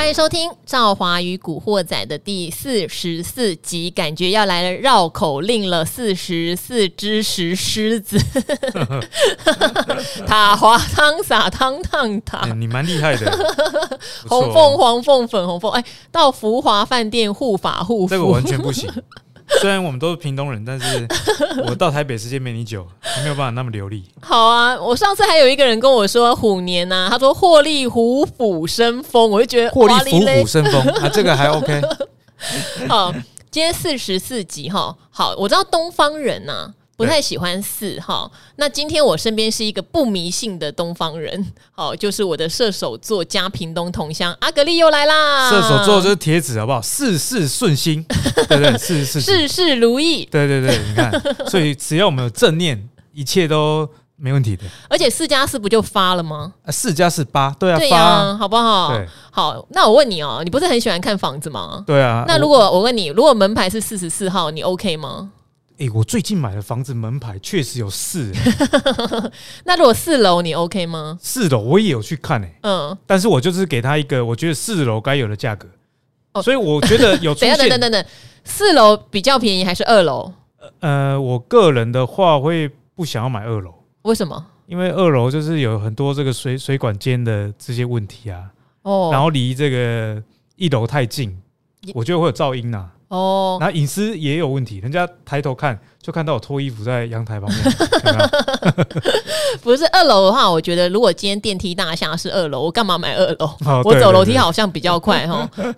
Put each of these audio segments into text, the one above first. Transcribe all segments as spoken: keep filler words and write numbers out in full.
欢迎收听赵华与古惑仔的第四十四集，感觉要来了绕口令了，四十四只石狮子塔滑汤洒汤烫塔、欸、你蛮厉害的红凤黄凤粉红凤，哎，到福华饭店护法护肤，这个我完全不行虽然我们都是屏东人，但是我到台北时间没你久，没有办法那么流利。好啊，我上次还有一个人跟我说虎年啊，他说获利虎虎生风，我就觉得获利虎虎生风啊，这个还 OK 好，今天四十四集齁，好，我知道东方人啊不太喜欢四齁，那今天我身边是一个不迷信的东方人，好，就是我的射手座加屏东同乡阿格力又来啦。射手座就是铁子好不好，事事顺心对对，事事事事如意，对对对，你看所以只要我们有正念，一切都没问题的。而且四加四不就发了吗？啊，四加四八，对啊，对啊，发啊，好不好？对，好，那我问你哦，你不是很喜欢看房子吗？对啊，那如果 我, 我问你，如果门牌是四十四号，你 OK 吗？哎、欸，我最近买的房子门牌确实有四、欸，那如果四楼你 OK 吗？四楼我也有去看、欸、嗯，但是我就是给他一个我觉得四楼该有的价格、哦，所以我觉得有出现。等等等等，四楼比较便宜还是二楼？呃，我个人的话会不想要买二楼，为什么？因为二楼就是有很多这个水水管间的这些问题啊，哦，然后离这个一楼太近，我觉得会有噪音啊。哦，然后隐私也有问题，人家抬头看就看到我脱衣服在阳台旁边有没有不是二楼的话，我觉得如果今天电梯大厦是二楼，我干嘛买二楼、哦、我走楼梯好像比较快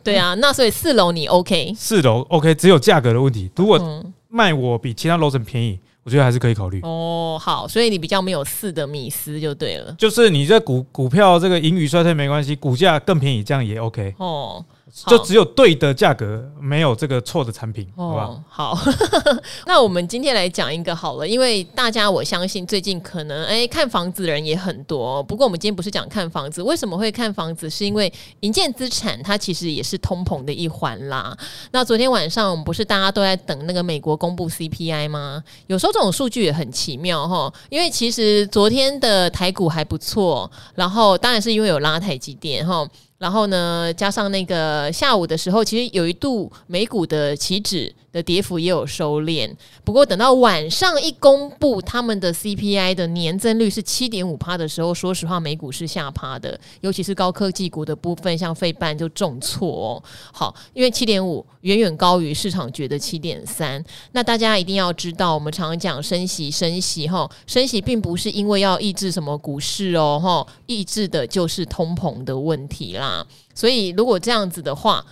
对啊，那所以四楼你 OK？ 四楼 OK， 只有价格的问题，如果卖我比其他楼层便宜，我觉得还是可以考虑。哦，好，所以你比较没有四的迷思就对了，就是你在 股, 股票这个盈余衰退没关系，股价更便宜这样也 OK。 哦，就只有对的价格，没有这个错的产品、哦、好吧？好那我们今天来讲一个好了，因为大家我相信最近可能哎、欸、看房子的人也很多，不过我们今天不是讲看房子，为什么会看房子，是因为营建资产它其实也是通膨的一环啦。那昨天晚上我们不是大家都在等那个美国公布 C P I 吗？有时候这种数据也很奇妙齁，因为其实昨天的台股还不错，然后当然是因为有拉台积电齁，然后呢加上那个下午的时候其实有一度美股的期指的跌幅也有收敛，不过等到晚上一公布他们的 C P I 的年增率是 百分之七点五 的时候，说实话美股是下趴的，尤其是高科技股的部分，像费半就重挫、哦、好，因为 百分之七点五 远远高于市场觉得 百分之七点三。 那大家一定要知道，我们常讲升息升息吼，升息并不是因为要抑制什么股市哦吼，抑制的就是通膨的问题啦。所以如果这样子的话，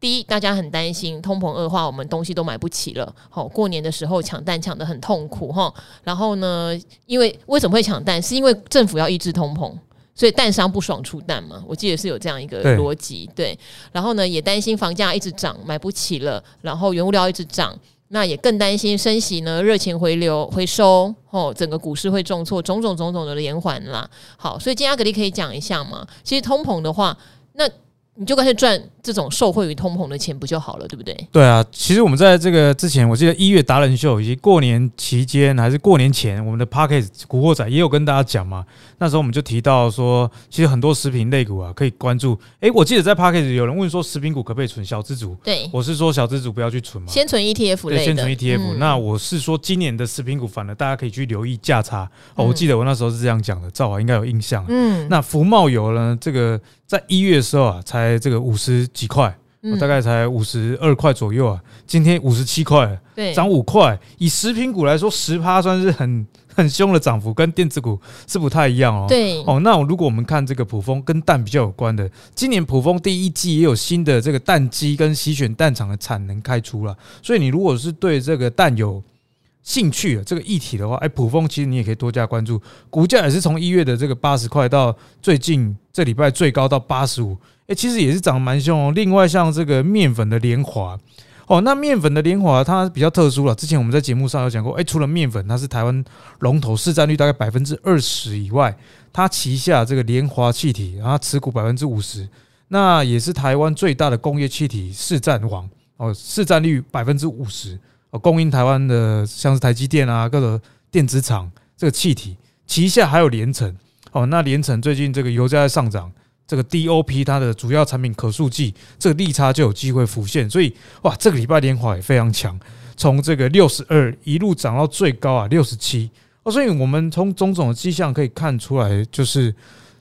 第一大家很担心通膨恶化，我们东西都买不起了、哦、过年的时候抢蛋抢得很痛苦、哦、然后呢，因为为什么会抢蛋，是因为政府要抑制通膨，所以蛋商不爽出蛋嘛，我记得是有这样一个逻辑。 对, 对，然后呢也担心房价一直涨买不起了，然后原物料一直涨，那也更担心升息呢热钱回流回收、哦、整个股市会重挫，种种种种的连环啦。好，所以今天阿格力可以讲一下嘛，其实通膨的话，那你就干脆赚这种受惠于通膨的钱不就好了，对不对？对啊，其实我们在这个之前，我记得一月达人秀以及过年期间还是过年前，我们的 Podcast 古惑仔也有跟大家讲嘛。那时候我们就提到说，其实很多食品类股啊可以关注。哎，我记得在 Podcast 有人问说，食品股可不可以存小资族？对，我是说小资族不要去存嘛，先存 E T F 类的。对，先存 E T F、嗯。那我是说今年的食品股，反而大家可以去留意价差。哦，我记得我那时候是这样讲的，赵华应该有印象。嗯，那福茂油呢，这个在一月的时候啊，才这个五十。几块、嗯、大概才五十二块左右啊，今天五十七块，涨五块。以食品股来说，十趴算是很很凶的涨幅，跟电子股是不太一样哦。对哦，那如果我们看这个卜蜂跟蛋比较有关的，今年卜蜂第一季也有新的这个蛋鸡跟洗选蛋厂的产能开出了，所以你如果是对这个蛋有兴趣的这个议题的话，哎，卜蜂其实你也可以多加关注，股价也是从一月的这个八十块到最近这礼拜最高到八十五。欸、其实也是涨得蛮凶哦。另外像这个面粉的联华哦，那面粉的联华它比较特殊了。之前我们在节目上有讲过，哎、欸，除了面粉它是台湾龙头市占率大概百分之二十以外，它旗下这个联华气体，然后持股百分之五十，那也是台湾最大的工业气体市占王哦，市占率百分之五十，供应台湾的像是台积电啊各个电子厂这个气体。旗下还有联成哦，那联成最近这个油价在上涨。这个 D O P 它的主要产品可塑剂，这个利差就有机会浮现。所以哇，这个礼拜联华也非常强，从这个六十二一路涨到最高啊六十七、哦、所以我们从种种的迹象可以看出来，就是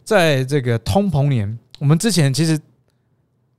在这个通膨年，我们之前其实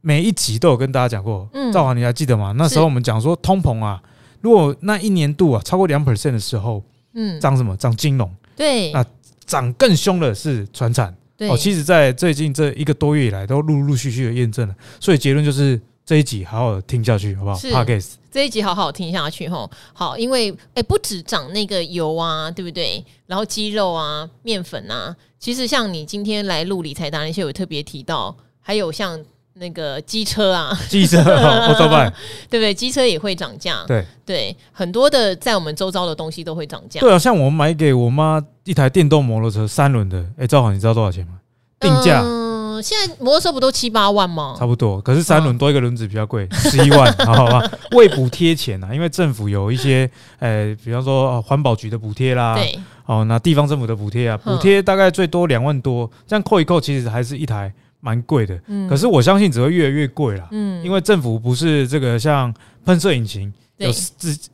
每一集都有跟大家讲过，嗯，赵华你还记得吗？那时候我们讲说通膨啊，如果那一年度啊超过 百分之二 的时候，嗯，涨什么？涨金融，对，那涨更凶的是传产。哦，其实在最近这一个多月以来都陆陆续续的验证了，所以结论就是这一集好好听下去，好不好？ Podcast 这一集好好听下去吼。好，因为、欸、不只涨那个油啊，对不对？然后鸡肉啊、面粉啊，其实像你今天来录理财达人秀有特别提到，还有像那个机车啊，机车我怎么办？对不对？机车也会涨价，对对，很多的在我们周遭的东西都会涨价。对啊，像我买给我妈一台电动摩托车，三轮的，哎，赵航，你知道多少钱吗？定价？嗯，现在摩托车不都七八万吗？差不多，可是三轮多一个轮子比较贵，十一万，好吧？为补贴钱啊，因为政府有一些，呃，比方说环保局的补贴啦，对，哦，那地方政府的补贴啊，补贴大概最多两万多，这样扣一扣，其实还是一台。蛮贵的、嗯、可是我相信只会越来越贵啦、嗯、因为政府不是这个像喷射引擎有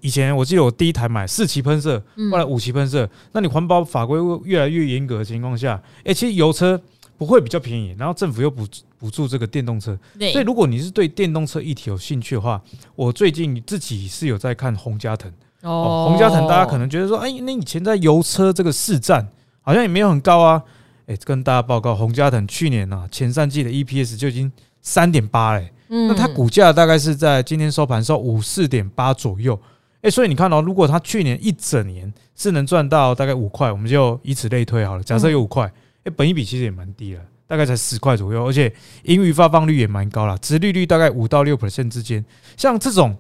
以前我记得我第一台买四期喷射后来五期喷射、嗯、那你环保法规越来越严格的情况下、欸、其实油车不会比较便宜，然后政府又补补助这个电动车，所以如果你是对电动车议题有兴趣的话，我最近自己是有在看洪家腾、哦哦、洪家腾大家可能觉得说哎、欸，那以前在油车这个市占好像也没有很高啊，欸、跟大家报告，洪家腾去年、啊、前三季的 E P S 就已经 三点八 了、欸嗯、那它股价大概是在今天收盘收 五十四点八 左右、欸、所以你看到、哦、如果它去年一整年是能赚到大概五块，我们就以此类推好了，假设有五块、嗯欸、本益比其实也蛮低了，大概才十块左右，而且盈余发放率也蛮高了，殖利率大概 百分之五到百分之六 之间，像这种、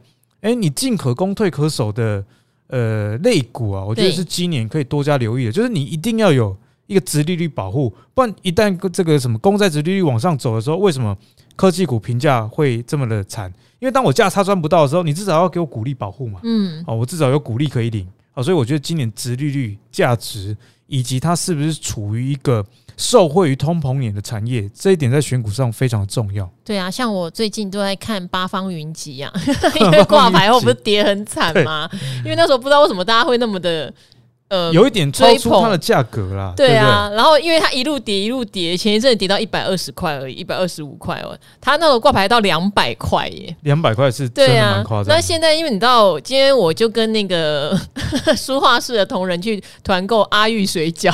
欸、你进可攻退可守的、呃、类股啊，我觉得是今年可以多加留意的，就是你一定要有一个殖利率保护，不然一旦这个什么公债殖利率往上走的时候，为什么科技股评价会这么的惨？因为当我价差赚不到的时候，你至少要给我股利保护嘛，嗯，哦，我至少有股利可以领，哦，所以我觉得今年殖利率、价值以及它是不是处于一个受惠于通膨年的产业，这一点在选股上非常重要。对啊，像我最近都在看八方云集啊，因为挂牌后不是跌很惨吗？因为那时候不知道为什么大家会那么的。呃，有一点超出它的价格啦，对啊，对对，然后因为它一路跌一路跌，前一阵跌到一百二十块而已，一百二十五块哦，它那种挂牌到两百块耶，两百块是真的蛮夸张的。对啊，那现在因为你知道，今天我就跟那个书画室的同仁去团购阿玉水饺，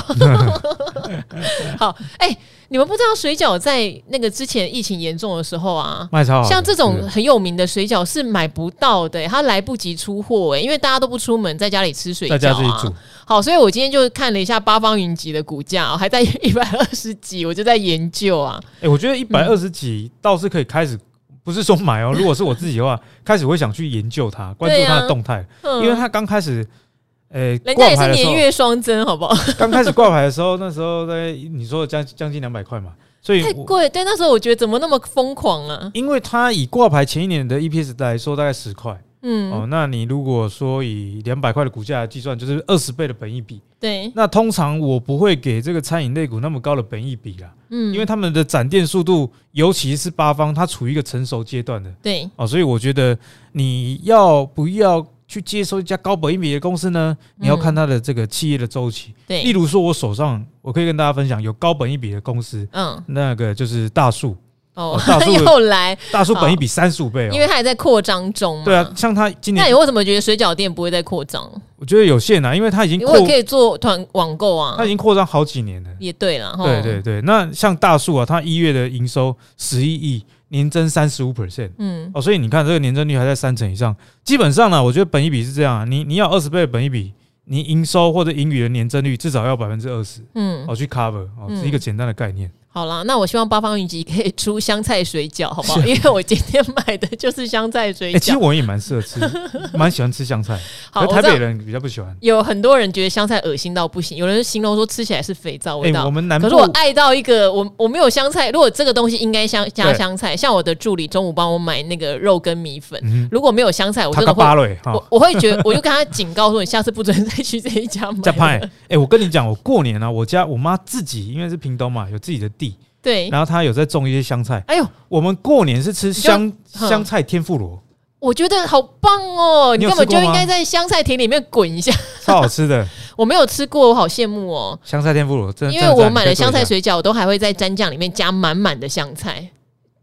好，哎、欸。你们不知道水饺在那个之前疫情严重的时候啊，卖超好，像这种很有名的水饺是买不到的、欸，它来不及出货、欸、因为大家都不出门，在家里吃水饺、啊，在家自己煮。好，所以我今天就看了一下八方云集的股价、喔，还在一百二十几，我就在研究啊。欸、我觉得一百二十几倒是可以开始，不是说买哦、喔，如果是我自己的话，开始会想去研究它，关注它的动态、嗯，因为它刚开始。欸、人家也是年月双增，好不好？刚开始挂牌的时候，那时候大概你说将将近两百块嘛，所以太贵。对，那时候我觉得怎么那么疯狂啊？因为它以挂牌前一年的 E P S 来说，大概十块。嗯，哦，那你如果说以两百块的股价来计算，就是二十倍的本益比。对，那通常我不会给这个餐饮类股那么高的本益比啦。嗯，因为他们的展店速度，尤其是八方，它处于一个成熟阶段的。对，哦，所以我觉得你要不要？去接收一家高本益比的公司呢，你要看它的这个企业的周期、嗯。对，例如说，我手上我可以跟大家分享有高本益比的公司，嗯，那个就是大树哦，大树又来，大树本益比三十五倍、哦，因为它也在扩张中嘛。对啊，像它今年，那你为什么觉得水饺店不会再扩张？我觉得有限啊，因为它已经扩，我可以做团网购啊，它已经扩张好几年了。也对啦，对对对，那像大树啊，它一月的营收十一亿。年增 百分之三十五、嗯哦、所以你看这个年增率还在三成以上，基本上呢，我觉得本益比是这样、啊、你, 你要二十倍的本益比，你营收或者盈余的年增率至少要 百分之二十、嗯哦、去 cover、哦嗯、是一个简单的概念。好啦，那我希望八方云集可以出香菜水饺好不好？因为我今天买的就是香菜水饺、欸、其实我也蛮适合吃蛮喜欢吃香菜，可是台北人比较不喜欢，有很多人觉得香菜恶心到不行，有人形容说吃起来是肥皂味道、欸、我们南部可是我爱到一个 我, 我没有香菜，如果这个东西应该加香菜，像我的助理中午帮我买那个肉跟米粉、嗯、如果没有香菜我真的会我, 我会觉得我就跟他警告说你下次不准再去这一家买了、欸、我跟你讲我过年啊，我家我妈自己因为是屏东嘛有自己的对，然后他有在种一些香菜。哎呦，我们过年是吃香香菜天妇罗，我觉得好棒哦！你根本就应该在香菜田里面滚一下，超好吃的。我没有吃过，我好羡慕哦。香菜天妇罗，真的，因为我买了香菜水饺，我都还会在蘸酱里面加满满的香菜。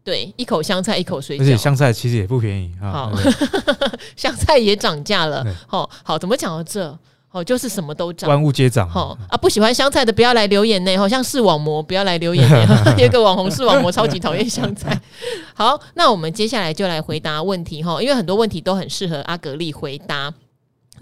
对，一口香菜，一口水饺，而且香菜其实也不便宜啊。好，香菜也涨价了。好、哦，好，怎么讲到这？哦，就是什么都涨，万物皆涨。哦啊，不喜欢香菜的不要来留言呢。好、哦、像视网膜不要来留言呢。有一个网红视网膜超级讨厌香菜。好，那我们接下来就来回答问题哈、哦，因为很多问题都很适合阿格力回答。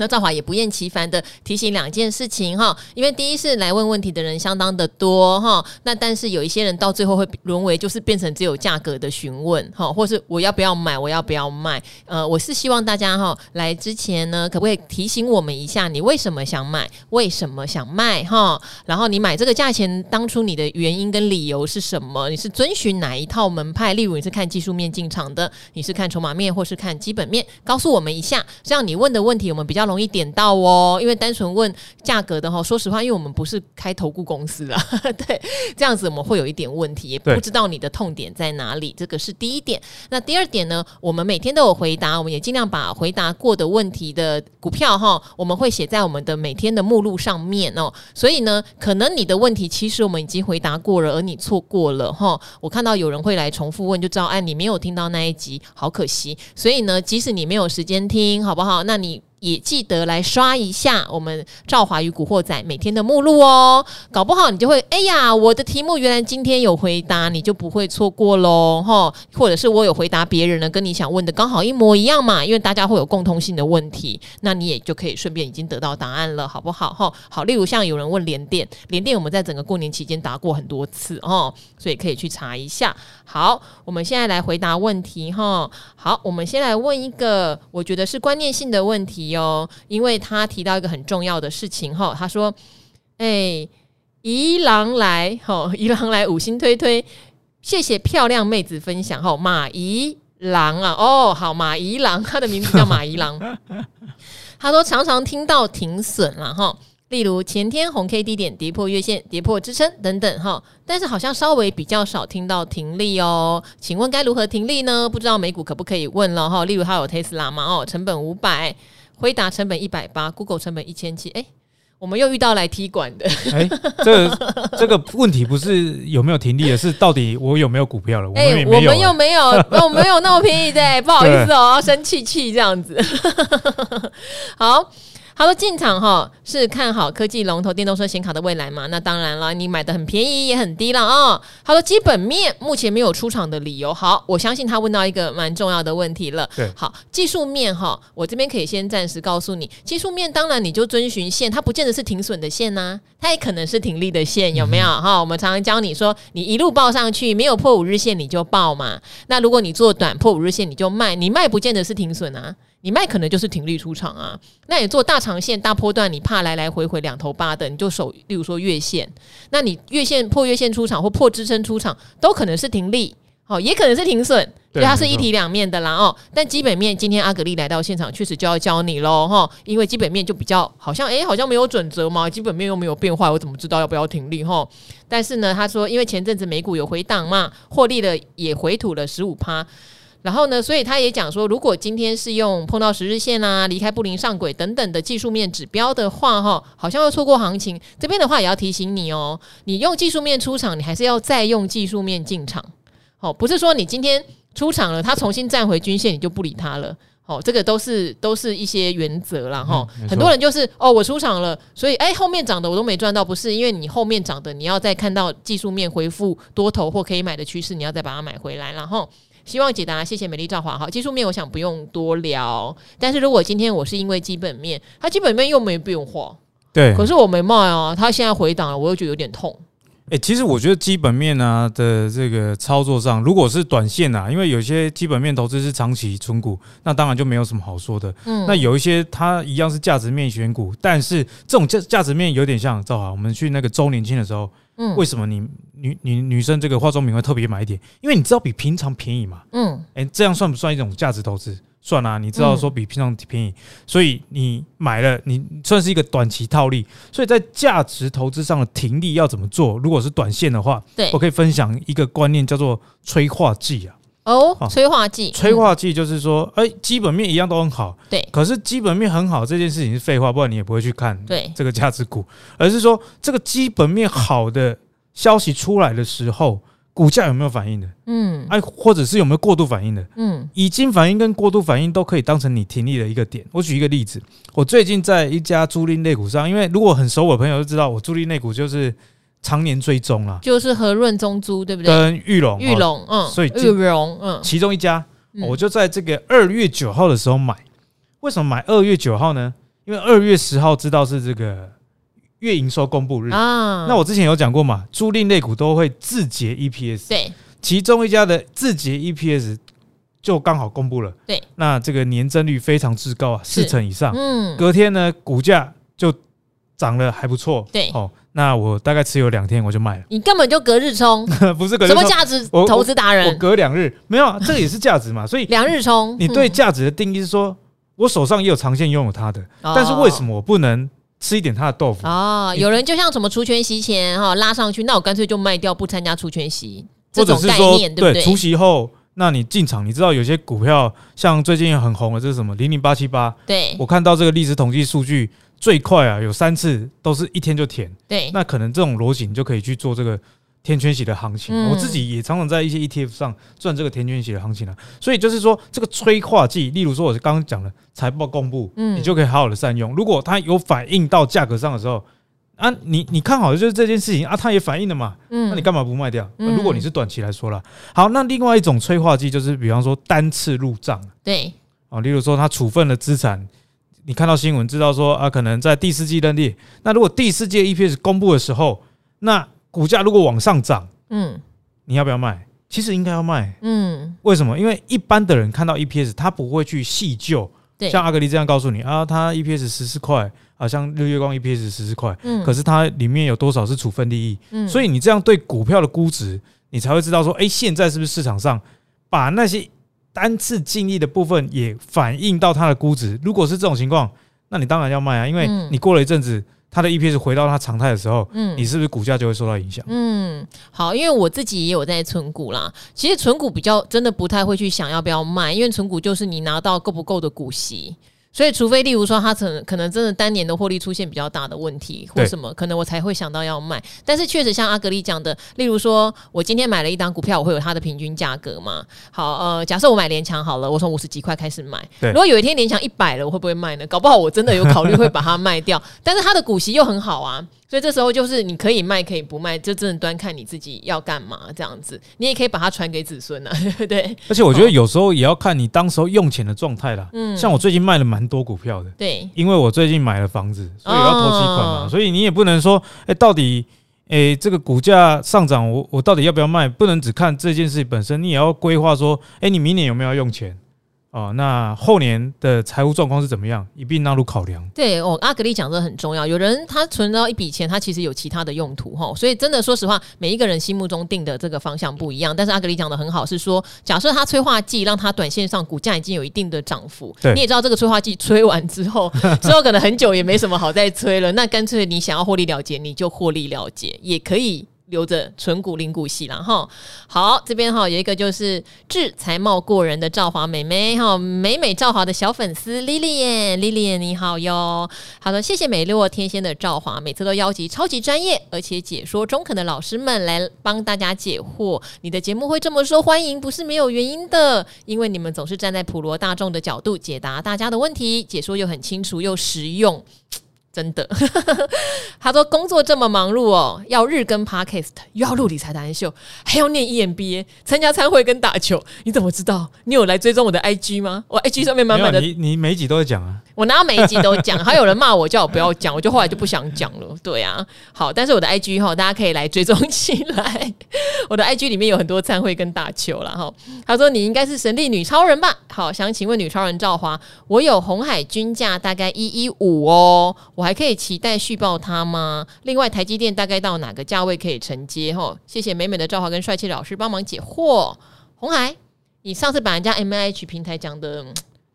那兆华也不厌其烦的提醒两件事情哈，因为第一是来问问题的人相当的多哈，那但是有一些人到最后会沦为就是变成只有价格的询问哈，或是我要不要买，我要不要卖，呃，我是希望大家哈来之前呢，可不可以提醒我们一下，你为什么想买，为什么想卖哈，然后你买这个价钱当初你的原因跟理由是什么？你是遵循哪一套门派？例如你是看技术面进场的，你是看筹码面，或是看基本面？告诉我们一下，这样你问的问题我们比较容易点到哦，因为单纯问价格的话，说实话，因为我们不是开投顾公司啦，对，这样子我们会有一点问题，也不知道你的痛点在哪里，这个是第一点。那第二点呢，我们每天都有回答，我们也尽量把回答过的问题的股票哈，我们会写在我们的每天的目录上面哦。所以呢，可能你的问题其实我们已经回答过了，而你错过了哈。我看到有人会来重复问，就知道哎，你没有听到那一集，好可惜。所以呢，即使你没有时间听，好不好？那你也记得来刷一下我们兆华与古惑仔每天的目录哦，搞不好你就会哎呀，我的题目原来今天有回答，你就不会错过咯齁，或者是我有回答别人呢，跟你想问的刚好一模一样嘛，因为大家会有共通性的问题，那你也就可以顺便已经得到答案了，好不好齁？好，例如像有人问联电，联电我们在整个过年期间答过很多次齁，所以可以去查一下。好，我们现在来回答问题齁。好，我们先来问一个我觉得是观念性的问题哦，因为他提到一个很重要的事情哈，他说：“哎、欸，宜郎来，哈，宜郎来，五星推推，谢谢漂亮妹子分享，哈，马宜郎啊，哦，好，马宜郎，他的名字叫马宜郎。他说常常听到停损了哈，例如前天红 K D 点跌破月线、跌破支撑等等哈，但是好像稍微比较少听到停利哦，请问该如何停利呢？不知道美股可不可以问了哈？例如他有 Tesla 嘛，哦，成本五百。”辉达成本一百八十 Google 成本一千七百，哎，我们又遇到来踢馆的。哎，这个这个问题不是有没有停利的，是到底我有没有股票了？我们也没有，我们又没有，我们没有那么便宜的，不好意思哦，生气气这样子。好。他说进场哈是看好科技龙头电动车显卡的未来嘛？那当然了，你买的很便宜也很低了哦。他说基本面目前没有出场的理由。好，我相信他问到一个蛮重要的问题了。对，好，技术面哈，我这边可以先暂时告诉你，技术面当然你就遵循线，它不见得是停损的线呐、啊，它也可能是停利的线，有没有？哈、嗯，我们常常教你说，你一路报上去，没有破五日线你就报嘛。那如果你做短破五日线你就卖，你卖不见得是停损啊。你卖可能就是停利出场啊，那你做大长线大波段，你怕来来回回两头八的，你就守，例如说月线，那你月线破月线出场或破支撑出场，都可能是停利，哦，也可能是停损，所以它是一体两面的啦哦。但基本面今天阿格力来到现场，确实就要教你喽哈，因为基本面就比较好像哎、欸，好像没有准则嘛，基本面又没有变化，我怎么知道要不要停利哈？但是呢，他说因为前阵子美股有回档嘛，获利了也回吐了 百分之十五。然后呢，所以他也讲说，如果今天是用碰到十日线啊、离开布林上轨等等的技术面指标的话，哈，好像会错过行情。这边的话也要提醒你哦，你用技术面出场，你还是要再用技术面进场。哦，不是说你今天出场了，它重新站回均线，你就不理它了。哦，这个都是都是一些原则啦哈、嗯。很多人就是哦，我出场了，所以哎，后面涨的我都没赚到，不是因为你后面涨的，你要再看到技术面恢复多头或可以买的趋势，你要再把它买回来啦，然后。希望解答，谢谢美丽兆华。好，技术面我想不用多聊，但是如果今天我是因为基本面，它基本面又没变化，对，可是我没卖啊，它现在回档了，我又觉得有点痛。哎、欸，其实我觉得基本面啊的这个操作上，如果是短线啊，因为有些基本面投资是长期存股，那当然就没有什么好说的。嗯，那有一些它一样是价值面选股，但是这种价价值面有点像兆华，我们去那个周年庆的时候。嗯、为什么你女女女生这个化妆品会特别买一点？因为你知道比平常便宜嘛。嗯，哎、欸，这样算不算一种价值投资？算啦、啊，你知道说比平常便宜，嗯、所以你买了，你算是一个短期套利。所以在价值投资上的停利要怎么做？如果是短线的话，我可以分享一个观念，叫做催化剂啊。哦，催化剂，催化剂就是说，哎、嗯欸，基本面一样都很好，对。可是基本面很好这件事情是废话，不然你也不会去看这个价值股，而是说这个基本面好的消息出来的时候。股价有没有反应的？嗯，哎、啊，或者是有没有过度反应的？嗯，已经反应跟过度反应都可以当成你停利的一个点。我举一个例子，我最近在一家租赁类股上，因为如果很熟我的朋友就知道，我租赁类股就是常年追踪啦，就是和润中租对不对？跟裕隆，裕隆，嗯，所以裕隆，嗯，其中一家，嗯、我就在这个二月九号的时候买。为什么买二月九号呢？因为二月十号知道是这个。月营收公布日啊，那我之前有讲过嘛，租赁类股都会自结 E P S， 对，其中一家的自结 E P S 就刚好公布了，对，那这个年增率非常之高啊，四成以上，嗯，隔天呢股价就涨了还不错，对，哦，那我大概持有两天我就卖了，你根本就隔日冲，不是隔日冲，什么价值投资达人，我, 我, 我隔两日没有啊，这也是价值嘛，所以两日冲，你对价值的定义是说，嗯、我手上也有长线拥有它的，哦、但是为什么我不能？吃一点他的豆腐哦，有人就像什么除权息前哈、哦、拉上去，那我干脆就卖掉不参加除权息，这种概念对不对？除息后，那你进场，你知道有些股票像最近很红的这是什么零零八七八，对，我看到这个历史统计数据最快啊，有三次都是一天就填，对，那可能这种逻辑你就可以去做这个填权息的行情。嗯、我自己也常常在一些 E T F 上赚这个填权息的行情啊，所以就是说这个催化剂，例如说我刚刚讲的财报公布，嗯、你就可以好好的善用。如果它有反映到价格上的时候啊，你你看好的就是这件事情啊，它也反映了嘛，嗯、那你干嘛不卖掉？嗯、如果你是短期来说啦，好，那另外一种催化剂就是比方说单次入账，对，啊，例如说它处分了资产。你看到新闻知道说啊，可能在第四季认列，那如果第四季 E P S 公布的时候，那股价如果往上涨，嗯，你要不要卖？其实应该要卖，嗯，为什么？因为一般的人看到 E P S， 他不会去细究，像阿格力这样告诉你啊，他 E P S 十四块，啊，像日月光 E P S 十四块，嗯，可是它里面有多少是处分利益？嗯，所以你这样对股票的估值，你才会知道说，哎、欸，现在是不是市场上把那些单次净利的部分也反映到它的估值？如果是这种情况，那你当然要卖啊，因为你过了一阵子。它的 E P S 回到它常态的时候，嗯、你是不是股价就会受到影响？嗯，好，因为我自己也有在存股啦。其实存股比较真的不太会去想要不要卖，因为存股就是你拿到够不够的股息，所以除非例如说它可能真的单年的获利出现比较大的问题或什么，可能我才会想到要卖。但是确实像阿格力讲的，例如说我今天买了一档股票，我会有它的平均价格嘛？好，呃，假设我买联强好了，我从五十几块开始买，如果有一天联强一百了，我会不会卖呢？搞不好我真的有考虑会把它卖掉，但是它的股息又很好啊。所以这时候就是你可以卖可以不卖，就真的端看你自己要干嘛这样子。你也可以把它传给子孙啊，对不对？而且我觉得有时候也要看你当时候用钱的状态啦。嗯，像我最近卖了蛮多股票的，对，因为我最近买了房子，所以要投期款嘛，哦、所以你也不能说，哎、欸，到底，哎、欸，这个股价上涨，我我到底要不要卖？不能只看这件事本身，你也要规划说，哎、欸，你明年有没有要用钱？哦，那后年的财务状况是怎么样，一并纳入考量。对哦，阿格力讲的很重要。有人他存到一笔钱，他其实有其他的用途哈，所以真的说实话，每一个人心目中定的这个方向不一样。但是阿格力讲的很好，是说假设他催化剂让他短线上股价已经有一定的涨幅，你也知道这个催化剂催完之后，之后可能很久也没什么好再催了，那干脆你想要获利了结，你就获利了结，也可以。留着存股零股息啦哈。好，这边哈有一个就是致才貌过人的赵华妹妹哈，美美赵华的小粉丝 Lilian，Lilian 你好哟。好的，谢谢美若天仙的赵华，每次都邀集超级专业而且解说中肯的老师们来帮大家解惑。你的节目会这么受欢迎，不是没有原因的，因为你们总是站在普罗大众的角度解答大家的问题，解说又很清楚又实用。真的他说工作这么忙碌哦，要日更 Podcast， 又要录理财达人秀，还要念 E M B A， 参加参会跟打球。你怎么知道？你有来追踪我的 I G 吗？我 I G 上面满满的。你你每一集都会讲啊，我哪有每一集都讲？还有人骂我叫我不要讲，我就后来就不想讲了。对啊，好，但是我的 I G 哈，大家可以来追踪起来。我的 I G 里面有很多参会跟打球啦哈。他说你应该是神力女超人吧？好，想请问女超人赵华，我有红海均价大概一一五哦，我还可以期待续报它吗？另外台积电大概到哪个价位可以承接？谢谢美美的赵华跟帅气老师帮忙解惑。鸿海，你上次把人家 M I H 平台讲的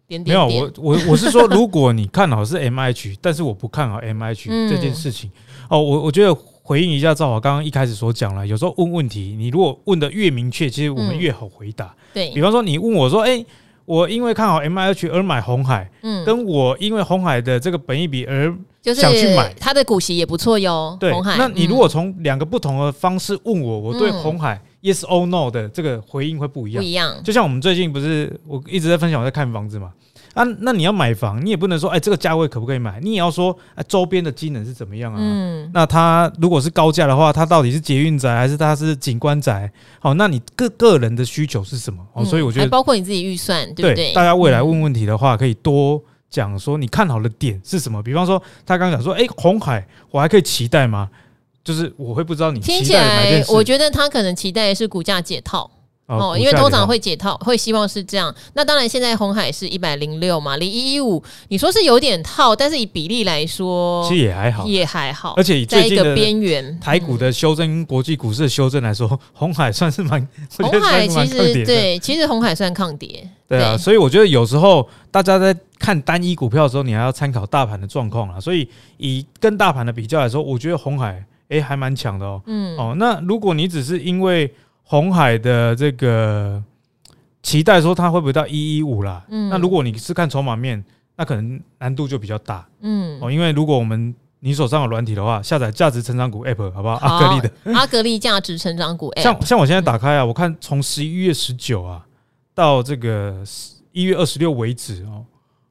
点点点。没有，我我我是说，如果你看好是 M I H， 但是我不看好 M I H、嗯、这件事情。哦，我我觉得回应一下赵华刚刚一开始所讲了，有时候问问题，你如果问的越明确，其实我们越好回答。嗯、对，比方说你问我说，哎、欸。我因为看好 M I H 而买鸿海、嗯、跟我因为鸿海的这个本益比而想去买，就是它的股息也不错哟。对，鸿海，那你如果从两个不同的方式问我、嗯、我对鸿海 yes or no 的这个回应会不一样，不一样。就像我们最近不是我一直在分享我在看房子嘛，啊，那你要买房，你也不能说哎、欸、这个价位可不可以买，你也要说哎、啊、周边的机能是怎么样啊？嗯、那它如果是高价的话，它到底是捷运宅还是它是景观宅？好、哦，那你个个人的需求是什么？哦，所以我觉得、嗯、包括你自己预算，对不对？对，大家未来问问题的话，可以多讲说你看好的点是什么。比方说，他刚刚讲说，哎、欸，鸿海我还可以期待吗？就是我会不知道你期待哪件事。听起来，我觉得他可能期待的是股价解套。哦，因为通常会解套，会希望是这样。那当然，现在鸿海是一百零六嘛，离一百一十五，你说是有点套，但是以比例来说，其实也还好，也还好。而且以最近的边缘台股的修正、嗯、国际股市的修正来说，鸿海算是蛮，鸿海其实对，其实鸿海算抗跌。对啊，所以我觉得有时候大家在看单一股票的时候，你还要参考大盘的状况啦。所以以跟大盘的比较来说，我觉得鸿海哎、欸、还蛮强的哦。嗯，哦，那如果你只是因为鸿海的这个期待说它会不会到一百一十五啦、嗯、那如果你是看筹码面，那可能难度就比较大、嗯哦、因为如果我们你手上有软体的话，下载价值成长股 A P P 好不好？好，阿格力的阿格力价值成长股 A P P 像, 像我现在打开啊，我看从十一月十九啊到这个一月二十六为止哦，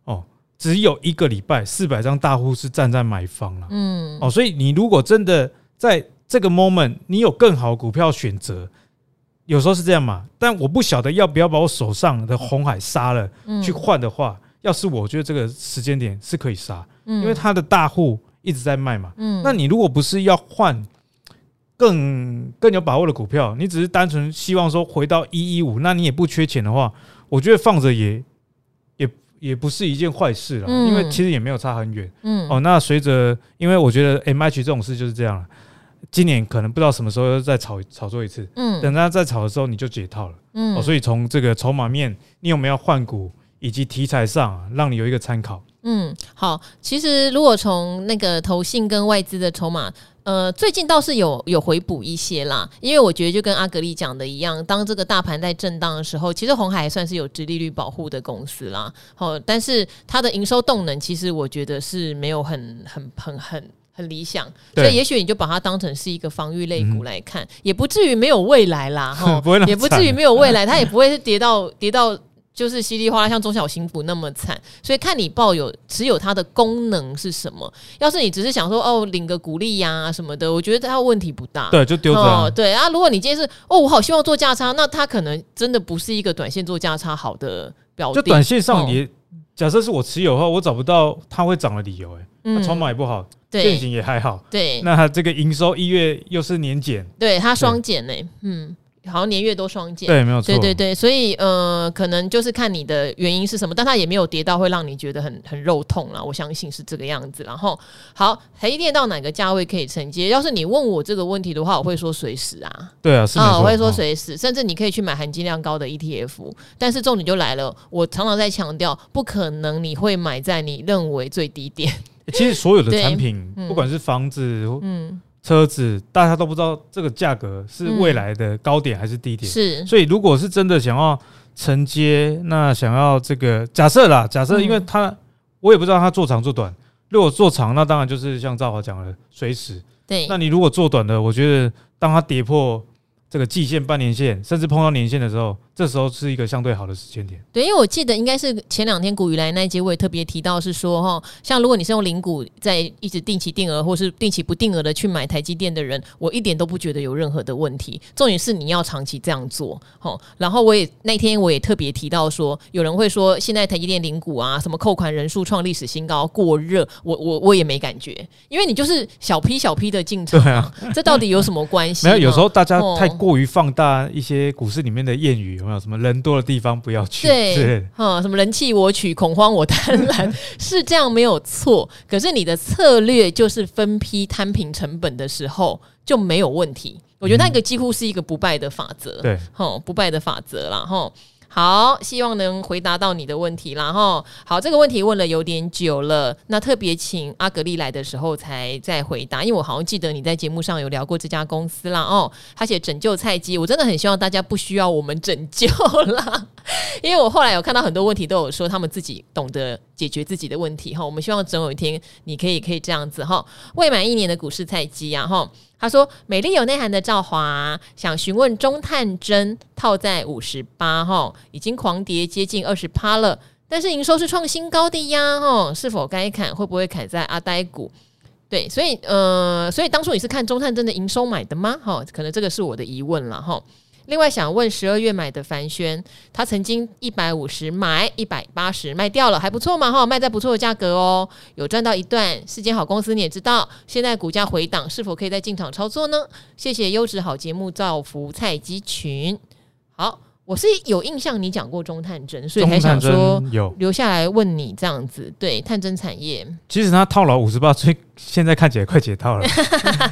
哦只有一个礼拜四百张大户是站在买方啦、嗯哦、所以你如果真的在这个 moment 你有更好的股票选择，有时候是这样嘛，但我不晓得要不要把我手上的鸿海杀了、嗯、去换的话，要是我觉得这个时间点是可以杀、嗯、因为他的大户一直在卖嘛、嗯、那你如果不是要换更更有把握的股票，你只是单纯希望说回到一百一十五，那你也不缺钱的话，我觉得放着也也也不是一件坏事啦、嗯、因为其实也没有差很远、嗯哦、那随着，因为我觉得 M I H 这种事就是这样啦，今年可能不知道什么时候再炒炒作一次，嗯，等它再炒的时候你就解套了，嗯，哦、所以从这个筹码面，你有没有换股，以及题材上、啊、让你有一个参考。嗯，好，其实如果从那个投信跟外资的筹码，呃，最近倒是有有回补一些啦，因为我觉得就跟阿格力讲的一样，当这个大盘在震荡的时候，其实鸿海还算是有殖利率保护的公司啦，好、哦，但是它的营收动能其实我觉得是没有很很很很。很理想，所以也许你就把它当成是一个防御类股来看，嗯、也不至于没有未来啦，不也不至于没有未来，它也不会跌到跌到就是稀里哗啦，像中小型股那么惨。所以看你抱有持有它的功能是什么。要是你只是想说哦领个股利呀、啊、什么的，我觉得它问题不大。对，就丢着、啊哦。对啊，如果你今天是哦我好希望做价差，那它可能真的不是一个短线做价差好的标的。就短线上也、哦、假设是我持有的话，我找不到它会涨的理由、欸，哎，筹码也不好。现行也还好，对，那这个营收一月又是年减，对，它双减呢，嗯，好像年月都双减，对，没有错，对对对，所以呃，可能就是看你的原因是什么，但它也没有跌到会让你觉得很很肉痛啦，我相信是这个样子。然后好，台积电到哪个价位可以承接？要是你问我这个问题的话，我会说随时啊，对啊，是没错、哦、我会说随时、哦，甚至你可以去买含金量高的 E T F， 但是重点就来了，我常常在强调，不可能你会买在你认为最低点。其实所有的产品、嗯、不管是房子、嗯、车子，大家都不知道这个价格是未来的高点还是低点、嗯、是，所以如果是真的想要承接，那想要这个假设啦，假设因为他、嗯、我也不知道他做长做短，如果做长那当然就是像赵华讲的随时，对，那你如果做短的，我觉得当他跌破这个季线、半年线，甚至碰到年线的时候，这时候是一个相对好的时间点。对，因为我记得应该是前两天股鱼来那一集，我也特别提到是说，像如果你是用零股在一直定期定额或是定期不定额的去买台积电的人，我一点都不觉得有任何的问题。重点是你要长期这样做。然后我也那天我也特别提到说，有人会说现在台积电零股啊，什么扣款人数创历史新高、过热，我我我也没感觉，因为你就是小批小批的进场、啊，这到底有什么关系？没有，有时候大家太过于放大一些股市里面的谚语，有没有什么人多的地方不要去？对，嗯，什么人气我取，恐慌我贪婪，是这样没有错。可是你的策略就是分批摊平成本的时候就没有问题。我觉得那个几乎是一个不败的法则，对、嗯，不败的法则啦，哈。好，希望能回答到你的问题啦齁。好，这个问题问了有点久了，那特别请阿格丽来的时候才再回答，因为我好像记得你在节目上有聊过这家公司啦哦。他写拯救菜鸡，我真的很希望大家不需要我们拯救啦，因为我后来有看到很多问题都有说他们自己懂得解决自己的问题齁，我们希望总有一天你可以可以这样子齁。未满一年的股市菜鸡啊齁。他说美丽有内涵的赵华想询问中探针套在五十八齁，已经狂跌接近 百分之二十 了，但是营收是创新高的呀齁，是否该砍，会不会砍在阿呆股？对，所以呃，所以当初你是看中探针的营收买的吗齁？可能这个是我的疑问啦齁。另外想问十二月买的凡轩，他曾经一百五十买一百八十卖掉了，还不错嘛齁，卖在不错的价格哦，有赚到一段，是间好公司你也知道，现在股价回档，是否可以再进场操作呢？谢谢优质好节目造福菜鸡群。好，我是有印象你讲过中探针，所以才想说留下来问你这样子。对，探针产业其实他套牢五十八，所以现在看起来快解套了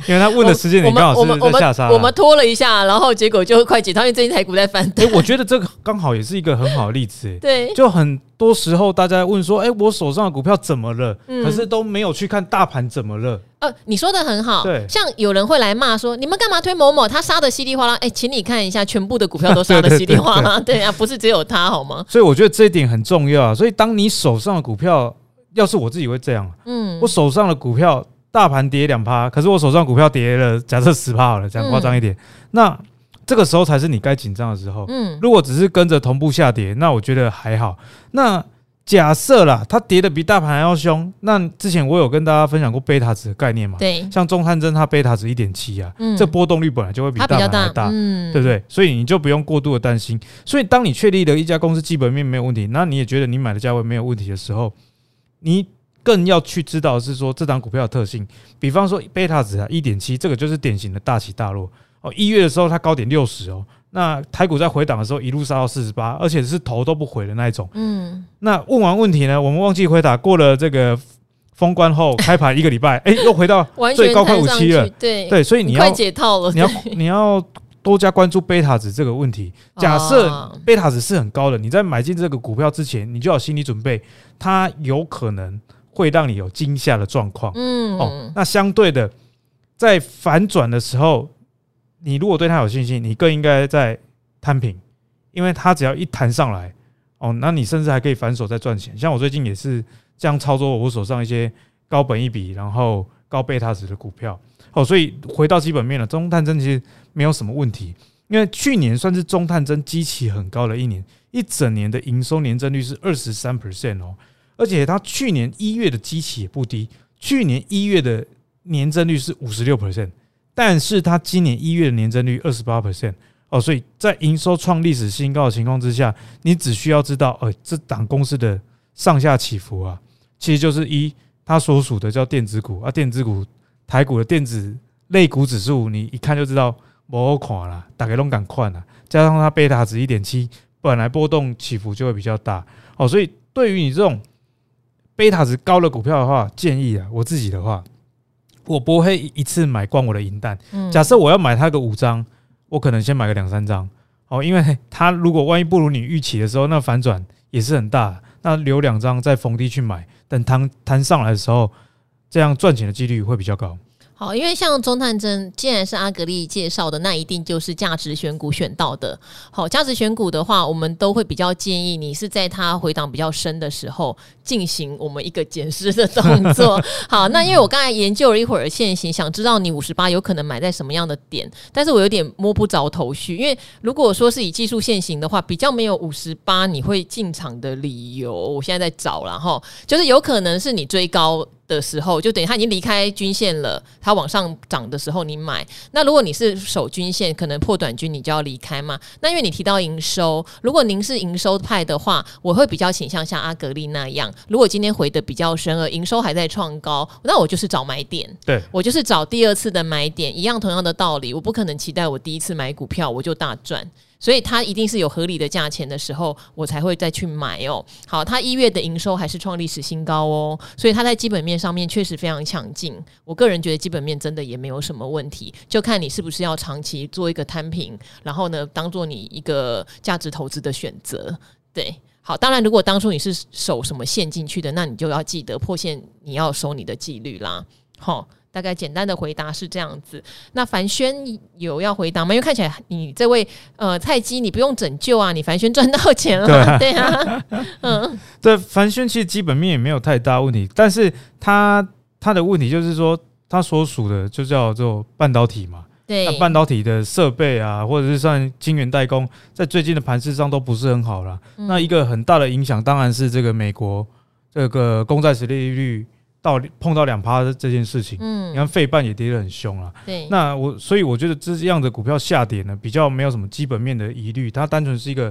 因为他问的时间你刚好是在下杀，我们拖了一下，然后结果就快解套，因为最近台股在反弹、欸、我觉得这个刚好也是一个很好的例子、欸、对，就很多时候大家问说、欸、我手上的股票怎么了、嗯、可是都没有去看大盘怎么了、呃、你说的很好，對，像有人会来骂说你们干嘛推某某，他杀的稀里哗啦、欸、请你看一下全部的股票都杀的稀里哗啦对啊，不是只有他好吗？所以我觉得这一点很重要啊。所以当你手上的股票，要是我自己会这样，嗯，我手上的股票大盘跌 百分之二， 可是我手上股票跌了假设 百分之十 好了，讲夸张一点、嗯、那这个时候才是你该紧张的时候、嗯、如果只是跟着同步下跌，那我觉得还好。那假设啦它跌的比大盘还要凶，那之前我有跟大家分享过 Beta 值的概念嘛，对，像中探针它 Beta 值 一点七 啊、嗯、这波动率本来就会比大盘还 大, 大、嗯、对不对？所以你就不用过度的担心。所以当你确立了一家公司基本面没有问题，那你也觉得你买的价位没有问题的时候，你更要去知道的是说这档股票的特性，比方说贝塔值啊 一点七， 这个就是典型的大起大落哦。一月的时候它高点六十哦，那台股在回档的时候一路杀到四十八，而且是头都不回的那一种。嗯，那问完问题呢，我们忘记回答，过了这个封关后开盘一个礼拜，哎、欸，又回到最高快五十七了，对对，所以你要快解套了，你要你要多加关注贝塔值这个问题。假设贝塔值是很高的，你在买进这个股票之前，你就要有心理准备，它有可能会让你有惊吓的状况。嗯、哦，那相对的，在反转的时候，你如果对它有信心，你更应该在摊平，因为它只要一弹上来，哦，那你甚至还可以反手再赚钱。像我最近也是这样操作，我手上一些高本益比，然后高贝塔值的股票。哦，所以回到基本面了，中探针其实没有什么问题，因为去年算是中探针基期很高的一年，一整年的营收年增率是 百分之二十三 哦，而且它去年一月的基期也不低，去年一月的年增率是 百分之五十六， 但是它今年一月的年增率 百分之二十八、哦、所以在营收创历史新高的情况之下，你只需要知道、呃、这档公司的上下起伏啊，其实就是一它所属的叫电子股啊，电子股台股的电子类股指数，你一看就知道不好看啦，大家都敢看啦，加上它贝塔值 一点七， 本来波动起伏就会比较大、哦、所以对于你这种贝塔值高的股票的话，建议啊，我自己的话，我不会一次买光我的银弹、嗯、假设我要买它个五张，我可能先买个两三张、哦、因为它如果万一不如你预期的时候，那反转也是很大，那留两张再逢低去买，等弹上来的时候，这样赚钱的几率会比较高。好，因为像中探针既然是阿格丽介绍的，那一定就是价值选股选到的。好，价值选股的话，我们都会比较建议你是在它回档比较深的时候进行我们一个检视的动作好，那因为我刚才研究了一会儿现行，想知道你五十八有可能买在什么样的点，但是我有点摸不着头绪，因为如果说是以技术现行的话，比较没有五十八你会进场的理由。我现在在找啦，就是有可能是你追高的时候，就等于它已经离开均线了，它往上涨的时候你买。那如果你是守均线，可能破短均你就要离开嘛。那因为你提到营收，如果您是营收派的话，我会比较倾向像阿格丽那样，如果今天回的比较深，而营收还在创高，那我就是找买点，对，我就是找第二次的买点，一样同样的道理，我不可能期待我第一次买股票我就大赚。所以它一定是有合理的价钱的时候我才会再去买哦。好，它一月的营收还是创历史新高哦，所以它在基本面上面确实非常强劲。我个人觉得基本面真的也没有什么问题，就看你是不是要长期做一个摊平，然后呢当做你一个价值投资的选择。对，好，当然如果当初你是守什么线进去的，那你就要记得破线你要守你的纪律啦。好，大概简单的回答是这样子。那凡轩有要回答吗？因为看起来你这位呃菜鸡你不用拯救啊，你凡轩赚到钱了。对 啊, 對啊嗯，对，凡轩其实基本面也没有太大问题，但是他他的问题就是说他所属的就叫做半导体嘛，对，那半导体的设备啊或者是像晶圆代工在最近的盘势上都不是很好啦、嗯、那一个很大的影响当然是这个美国这个公债殖利率到碰到 百分之二 这件事情、嗯、你看费半也跌得很凶啦，对，那我所以我觉得这样的股票下跌呢比较没有什么基本面的疑虑，它单纯是一个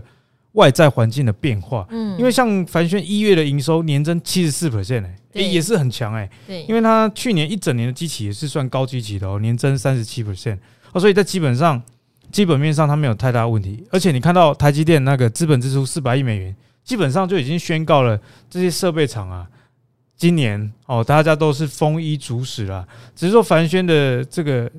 外在环境的变化、嗯、因为像凡轩一月的营收年增 百分之七十四、欸欸、也是很强、欸、因为它去年一整年的基期也是算高基期的、哦、年增 百分之三十七、哦、所以在基本上基本面上它没有太大问题，而且你看到台积电那个资本支出四百亿美元基本上就已经宣告了这些设备厂啊今年、哦、大家都是丰衣足食啦，只是说凡轩的这个，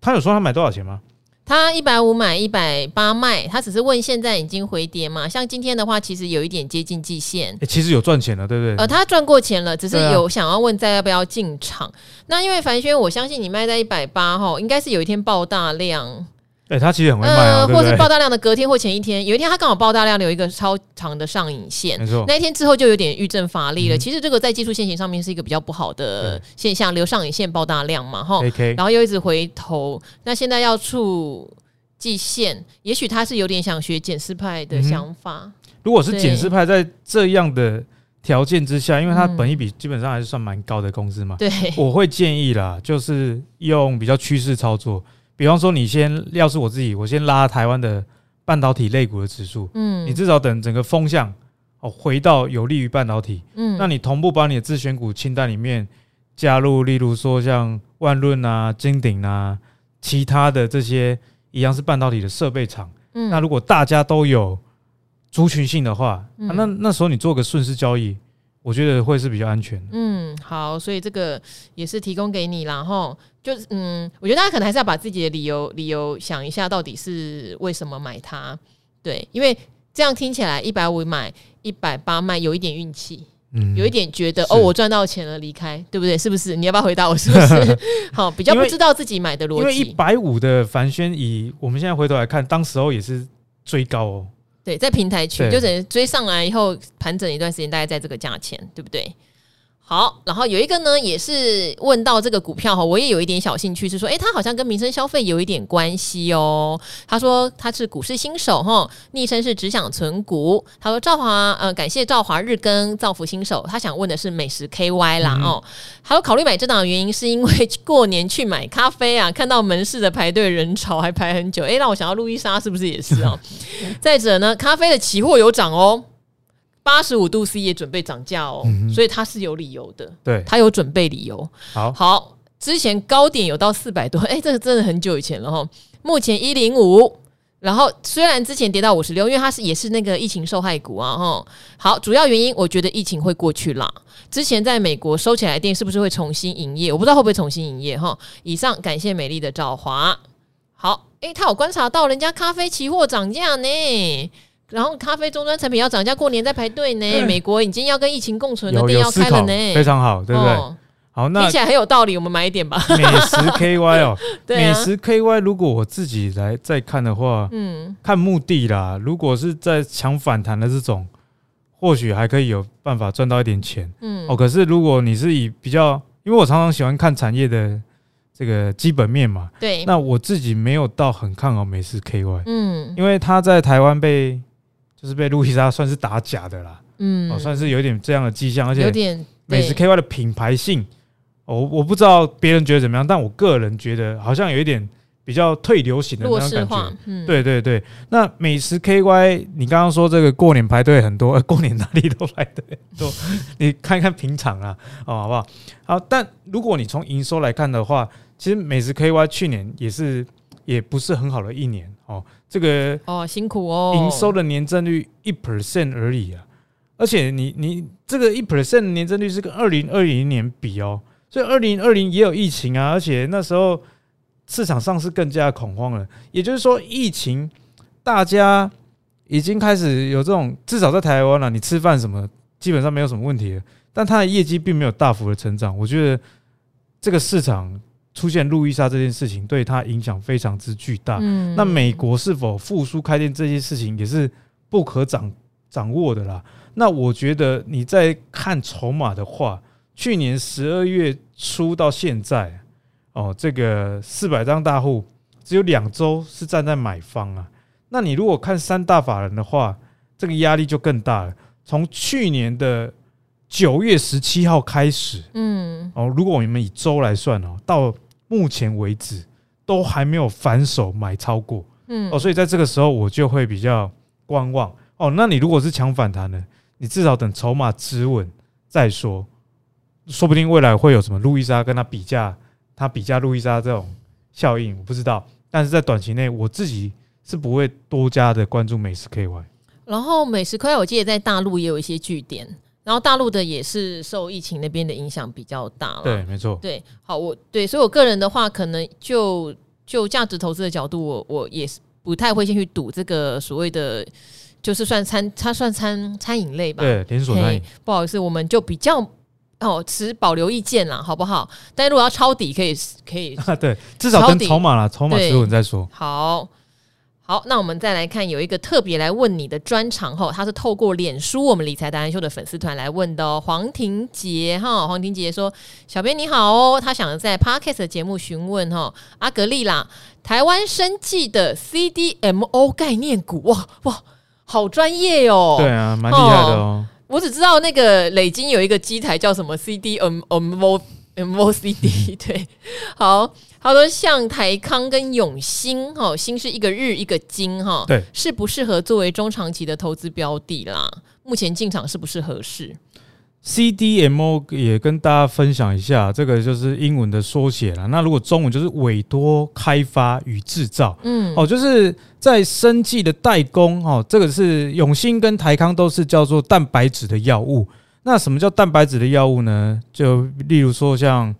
他有说他买多少钱吗？他一百五十买一百八十卖，他只是问现在已经回跌嘛？像今天的话，其实有一点接近季线，欸、其实有赚钱了，对不对？呃，他赚过钱了，只是有想要问再要不要进场。啊、那因为凡轩，我相信你卖在一百八十后，应该是有一天爆大量。欸、他其实很会卖、啊呃、对对，或是爆大量的隔天或前一天，有一天他刚好爆大量有一个超长的上影线，那一天之后就有点预症乏力了、嗯、其实这个在技术线型上面是一个比较不好的现象，留上影线爆大量嘛、okay. 然后又一直回头，那现在要触季线，也许他是有点想学减资派的想法、嗯、如果是减资派在这样的条件之下，因为它本益比基本上还是算蛮高的公司嘛、嗯、对，我会建议啦就是用比较趋势操作，比方说你先，要是我自己我先拉台湾的半导体类股的指数、嗯、你至少等整个风向、哦、回到有利于半导体、嗯、那你同步把你的自选股清单里面加入，例如说像万润啊金鼎啊其他的这些一样是半导体的设备厂、嗯、那如果大家都有族群性的话、嗯啊、那, 那时候你做个顺势交易我觉得会是比较安全的。嗯，好，所以这个也是提供给你啦齁，就是嗯，我觉得大家可能还是要把自己的理由理由想一下，到底是为什么买它。对，因为这样听起来一百五十买一百八十卖有一点运气、嗯、有一点觉得哦我赚到钱了离开，对不对？是不是？你要不要回答我是不是好，比较不知道自己买的逻辑。因为一百五十的凡轩以我们现在回头来看当时候也是追高哦，对，在平台区就等追上来以后盘整一段时间，大概在这个价钱，对不对？好，然后有一个呢也是问到这个股票，我也有一点小兴趣，是说诶它好像跟民生消费有一点关系哦。他说他是股市新手，昵称是只想存股。他说赵华呃感谢赵华日更造福新手，他想问的是美食 K Y 啦、嗯、哦。他说考虑买这档的原因是因为过年去买咖啡啊，看到门市的排队人潮还排很久，诶让我想到路易莎是不是也是哦。再者呢咖啡的期货有涨哦。八十五度C 也准备涨价哦、嗯，所以他是有理由的，对，他有准备理由。好，好，之前高点有到四百多，哎、欸，这个真的很久以前了哈。目前一百零五，然后虽然之前跌到五十六，因为它是也是那个疫情受害股啊哈。好，主要原因我觉得疫情会过去啦。之前在美国收起来的店是不是会重新营业？我不知道会不会重新营业哈。以上感谢美丽的赵华。好，哎、欸，他有观察到人家咖啡期货涨价呢。然后咖啡终端产品要涨价，过年在排队呢、嗯、美国已经要跟疫情共存的店要开了呢，非常好，对不对、哦、好，那听起来很有道理，我们买一点吧美食 K Y 哦对、啊、美食 K Y 如果我自己来再看的话、嗯、看目的啦，如果是在强反弹的这种或许还可以有办法赚到一点钱、嗯哦、可是如果你是以比较，因为我常常喜欢看产业的这个基本面嘛，对，那我自己没有到很看好美食 K Y、嗯、因为他在台湾被就是被路易莎算是打假的啦、嗯哦、算是有点这样的迹象，而且美食 K Y 的品牌性、哦、我不知道别人觉得怎么样，但我个人觉得好像有一点比较退流行的那种感觉、嗯、对对对，那美食 K Y 你刚刚说这个过年排队很多、呃、过年哪里都排队很多你看看平常啦、哦、好不好？好，但如果你从营收来看的话，其实美食 K Y 去年也是也不是很好的一年哦，这个哦辛苦哦，营收的年增率 百分之一 而已啊，而且你你这个 百分之一 年增率是跟二零二零年比哦，所以二零二零也有疫情啊，而且那时候市场上是更加恐慌了，也就是说疫情大家已经开始有这种，至少在台湾啦、啊，你吃饭什么基本上没有什么问题了，但它的业绩并没有大幅的成长，我觉得这个市场出现路易莎这件事情对它影响非常之巨大、嗯、那美国是否复苏开店这件事情也是不可 掌, 掌握的啦，那我觉得你在看筹码的话，去年十二月初到现在哦，这个四百张大户只有两周是站在买方啊，那你如果看三大法人的话，这个压力就更大了，从去年的九月十七号开始、嗯哦、如果我们以周来算、哦、到目前为止都还没有反手买超过、嗯哦、所以在这个时候我就会比较观望、哦、那你如果是抢反弹的，你至少等筹码止稳再说，说不定未来会有什么路易莎跟他比价，他比价路易莎这种效应我不知道，但是在短期内我自己是不会多加的关注美食 K Y， 然后美食 K Y 我记得在大陆也有一些据点，然后大陆的也是受疫情那边的影响比较大啦，对没错，对好我对，所以我个人的话可能就就价值投资的角度，我我也不太会先去赌这个所谓的就是算餐它算餐餐饮类吧，对连锁餐饮，不好意思我们就比较哦，持保留意见啦，好不好？但如果要抄底，可以可以、啊，对，至少跟筹码啦，筹码持稳再说。好，好，那我们再来看有一个特别来问你的专场哈，他是透过脸书我们理财达人秀的粉丝团来问的哦。黄庭杰哈，黄庭杰说：“小编你好哦，他想在 Podcast 的节目询问哈阿格力啦，台湾生技的 C D M O 概念股，哇哇，好专业哦，对啊，蛮厉害的哦。哦”我只知道那个累积有一个机台叫什么 C D M O C D， 对，好，他说像台康跟永兴，哦，兴是一个日一个金，哦，对，适不适合作为中长期的投资标的啦？目前进场是不是合适 ？C D M O 也跟大家分享一下，这个就是英文的缩写啦。那如果中文就是委托开发与制造，嗯，哦，就是。在生技的代工、哦、这个是永兴跟台康都是叫做蛋白质的药物，那什么叫蛋白质的药物呢？就例如说像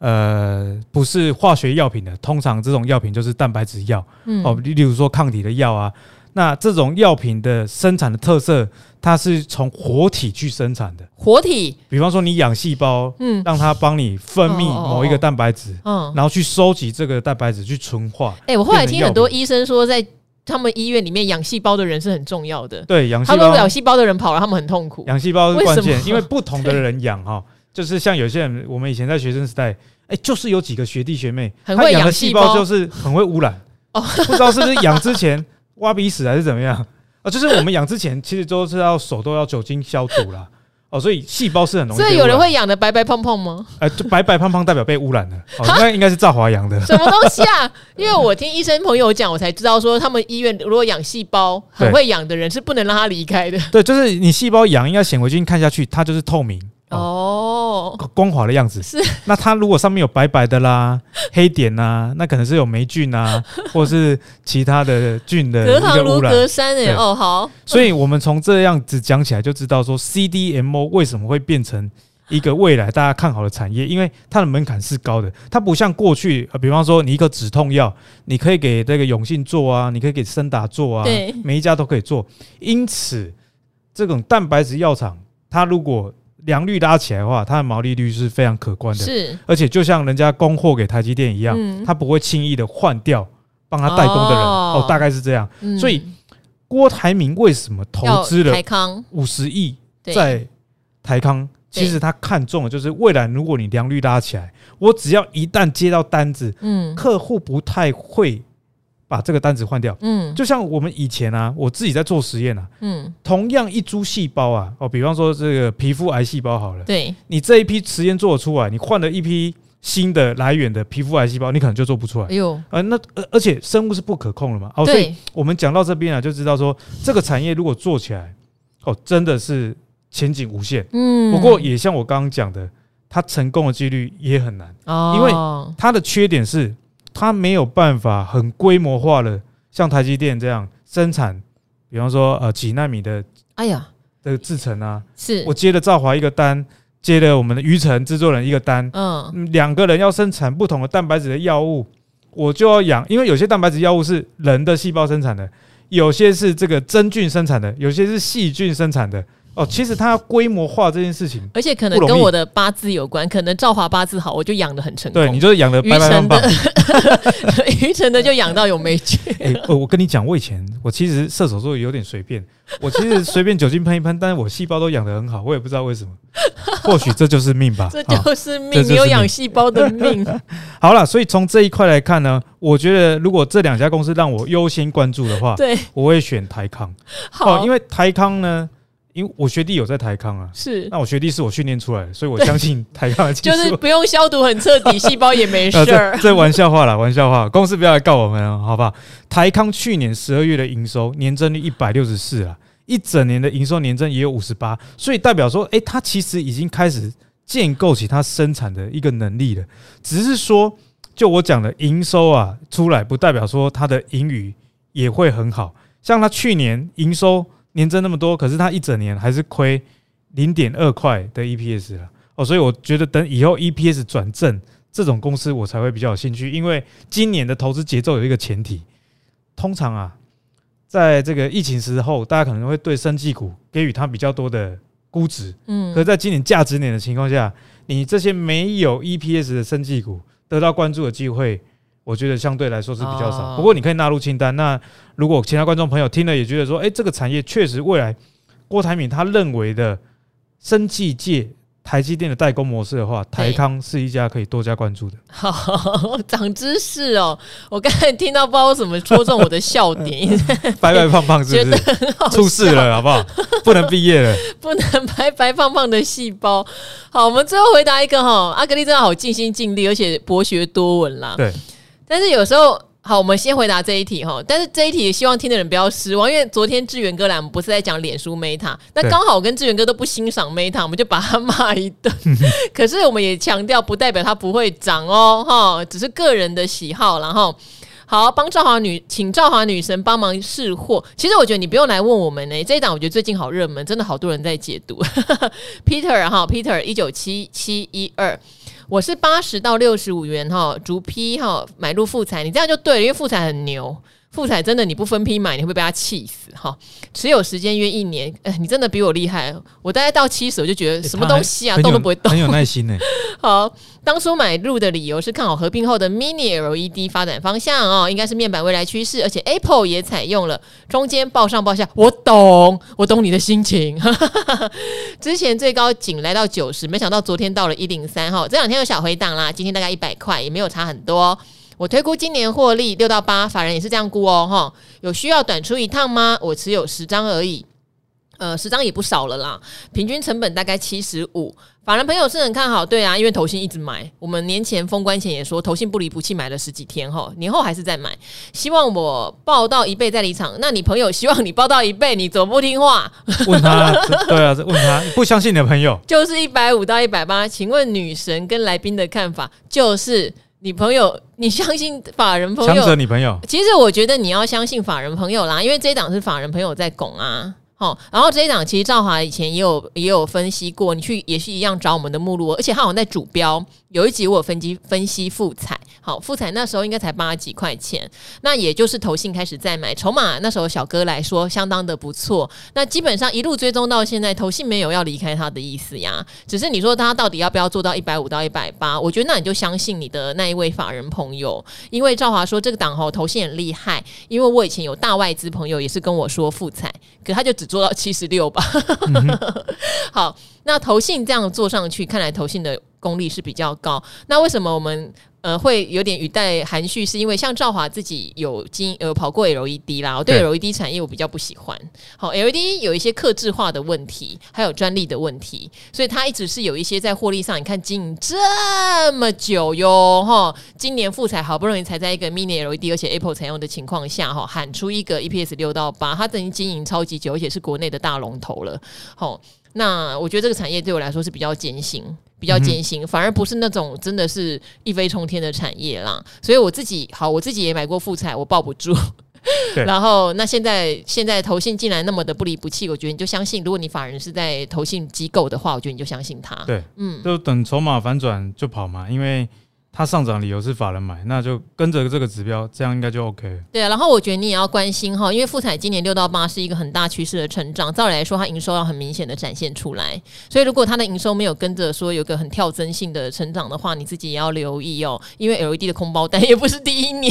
呃不是化学药品的，通常这种药品就是蛋白质药、嗯哦、例如说抗体的药啊，那这种药品的生产的特色，它是从活体去生产的，活体比方说你养细胞、嗯、让它帮你分泌某一个蛋白质、哦哦哦、然后去收集这个蛋白质去纯化、欸、我后来听很多医生说在他们医院里面养细胞的人是很重要的，对，养细胞，他们如果养细胞的人跑了，他们很痛苦。养细胞是关键，因为不同的人养哈、哦，就是像有些人，我们以前在学生时代，哎、欸，就是有几个学弟学妹，很会养的细胞就是很会污染，哦、不知道是不是养之前挖鼻屎还是怎么样啊？就是我们养之前其实都是要手都要酒精消毒啦，哦，所以细胞是很容易被污染。所以有人会养的白白胖胖吗？呃，就白白胖胖代表被污染了，哦、那应该是赵华养的。什么东西啊？因为我听医生朋友讲，我才知道说他们医院如果养细胞，很会养的人是不能让他离开的。对，就是你细胞养，应该显微镜看下去，它就是透明哦，哦光滑的样子。是。那它如果上面有白白的啦、黑点啦、啊，那可能是有霉菌啊，或是其他的菌的一个污染。隔行如隔山哎、欸，哦好。所以我们从这样子讲起来，就知道说 C D M O 为什么会变成一个未来大家看好的产业，因为它的门槛是高的，它不像过去、呃、比方说你一个止痛药你可以给这个永信做啊，你可以给森达做啊，每一家都可以做，因此这种蛋白质药厂它如果良率拉起来的话，它的毛利率是非常可观的，是，而且就像人家供货给台积电一样、嗯、它不会轻易的换掉帮它代工的人 哦, 哦，大概是这样、嗯、所以郭台铭为什么投资了五十亿在台康，其实他看中的就是未来如果你良率拉起来，我只要一旦接到单子、嗯、客户不太会把这个单子换掉、嗯、就像我们以前啊，我自己在做实验啊、嗯、同样一株细胞啊、哦、比方说这个皮肤癌细胞好了，对，你这一批实验做得出来，你换了一批新的来源的皮肤癌细胞你可能就做不出来、哎呦呃、那而且生物是不可控的嘛、哦、所以我们讲到这边啊，就知道说这个产业如果做起来、哦、真的是前景无限，嗯，不过也像我刚刚讲的，它成功的几率也很难、哦、因为它的缺点是它没有办法很规模化的像台积电这样生产，比方说呃几奈米的哎呀的制程啊，是我接了兆华一个单，接了我们的余承制作人一个单，嗯，两个人要生产不同的蛋白质的药物，我就要养，因为有些蛋白质药物是人的细胞生产的，有些是这个真菌生产的，有些是细菌生产的。哦，其实它要规模化这件事情，而且可能跟我的八字有关，可能兆华八字好，我就养得很成功。对，你就是养得白白棒棒。余承的就养到有霉菌。欸哦、我跟你讲，我以前我其实射手座有点随便，我其实随便酒精喷一喷，但是我细胞都养得很好，我也不知道为什么。或许这就是命吧，这就是命，哦、你有养细胞的命。好啦，所以从这一块来看呢，我觉得如果这两家公司让我优先关注的话，对，我会选台康。好，哦、因为台康呢。因为我学弟有在台康啊，是，那我学弟是我训练出来的，所以我相信台康的技术就是不用消毒很彻底，细胞也没事儿、呃。这玩笑话啦，玩笑话，公司不要来告我们哦，好不好？台康去年十二月的营收年增率一百六十四啊，一整年的营收年增也有五十八，所以代表说，哎、欸，它其实已经开始建构起它生产的一个能力了。只是说，就我讲的营收啊出来，不代表说它的盈余也会很好，像它去年营收。年增那么多，可是它一整年还是亏 零点二 块的 E P S 啦、哦、所以我觉得等以后 E P S 转正这种公司我才会比较有兴趣，因为今年的投资节奏有一个前提，通常啊在这个疫情时候大家可能会对生技股给予它比较多的估值，嗯，可是在今年价值年的情况下，你这些没有 E P S 的生技股得到关注的机会我觉得相对来说是比较少，不过你可以纳入清单。那如果其他观众朋友听了也觉得说，哎，这个产业确实未来郭台铭他认为的生技界台积电的代工模式的话，台康是一家可以多加关注的。好，长知识哦！我刚才听到不知道怎么戳中我的笑点，白白胖胖是不是出事了？好不好？不能毕业了，不能白白胖胖的细胞。好，我们最后回答一个哈，阿格力真的好尽心尽力，而且博学多闻啦。对。但是有时候，好，我们先回答这一题哈。但是这一题希望听的人不要失望，因为昨天志远哥来，我们不是在讲脸书 Meta， 那刚好我跟志远哥都不欣赏 Meta， 我们就把他骂一顿。可是我们也强调，不代表它不会涨哦，哈，只是个人的喜好。然后，好，帮兆华女，请兆华女神帮忙释惑。其实我觉得你不用来问我们呢、欸，这一档我觉得最近好热门，真的好多人在解读。Peter 哈 ，Peter 一九七七一二。我是八十到六十五元哈，逐批哈买入富彩，你这样就对了，因为富彩很牛，富彩真的你不分批买，你会被他气死哈。持有时间约一年，哎，你真的比我厉害，我大概到七十我就觉得什么东西啊，动都不会动，很有耐心呢、欸。好，当初买入的理由是看好合并后的 Mini L E D 发展方向哦，应该是面板未来趋势，而且 Apple 也采用了，中间报上报下，我懂，我懂你的心情。之前最高仅来到九十，没想到昨天到了一零三哈，这两天有小回档啦，今天大概一百块，也没有差很多。我推估今年获利六到八，法人也是这样估哦哈。有需要短出一趟吗？我持有十张而已。呃，十张也不少了啦，平均成本大概七十五。法人朋友是很看好，对啊，因为投信一直买。我们年前封关前也说，投信不离不弃买了十几天哈，年后还是在买。希望我报到一倍再离场。那你朋友希望你报到一倍，你怎么不听话？问他，对啊，问他不相信你的朋友，就是一百五到一百八。请问女神跟来宾的看法就是。你朋友，你相信法人朋友？强者你朋友？其实我觉得你要相信法人朋友啦，因为这一档是法人朋友在拱啊。哦、然后这一档其实兆华以前也有也有分析过，你去也是一样找我们的目录，而且他好像在主标有一集我有分析分析富彩，好，富彩那时候应该才八几块钱，那也就是投信开始在买，筹码那时候小哥来说相当的不错，那基本上一路追踪到现在，投信没有要离开他的意思呀，只是你说他到底要不要做到一百五到一百八，我觉得那你就相信你的那一位法人朋友，因为兆华说这个档吼投信很厉害，因为我以前有大外资朋友也是跟我说富彩，可他就只做到七十六吧、嗯、好，那投信这样做上去，看来投信的功力是比较高，那为什么我们呃会有点语带含蓄，是因为像兆华自己有经呃跑过 L E D 啦，我对 L E D 产业我比较不喜欢，好 L E D 有一些客制化的问题，还有专利的问题，所以它一直是有一些在获利上，你看经营这么久哟哈，今年富彩好不容易才在一个 Mini L E D 而且 Apple 采用的情况下哈，喊出一个 E P S 六到八，它已经经营超级久，而且是国内的大龙头了，好，那我觉得这个产业对我来说是比较艰辛。比较艰辛、嗯、反而不是那种真的是一飞冲天的产业啦。所以我自己好我自己也买过富彩，我抱不住然后那现在现在投信竟然那么的不离不弃，我觉得你就相信，如果你法人是在投信机构的话，我觉得你就相信他。对，嗯，就等筹码反转就跑嘛，因为它上涨理由是法人买，那就跟着这个指标，这样应该就 OK。 对啊，然后我觉得你也要关心哈，因为富彩今年六到八是一个很大趋势的成长，照理来说它营收要很明显的展现出来，所以如果它的营收没有跟着说有个很跳增性的成长的话，你自己也要留意哦，因为 L E D 的空包单也不是第一年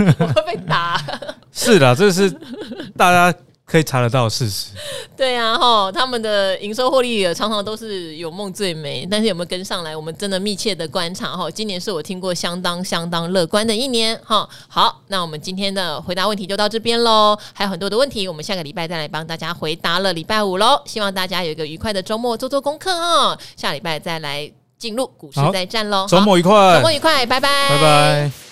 我会被打是啦，这是大家可以查得到的事实。对啊、哦、他们的营收获利常常都是有梦最美，但是有没有跟上来我们真的密切的观察、哦、今年是我听过相当相当乐观的一年、哦、好，那我们今天的回答问题就到这边咯，还有很多的问题我们下个礼拜再来帮大家回答了，礼拜五咯，希望大家有一个愉快的周末，做做功课、哦、下礼拜再来进入股市再战咯，周末愉快，周末愉快，拜拜拜拜。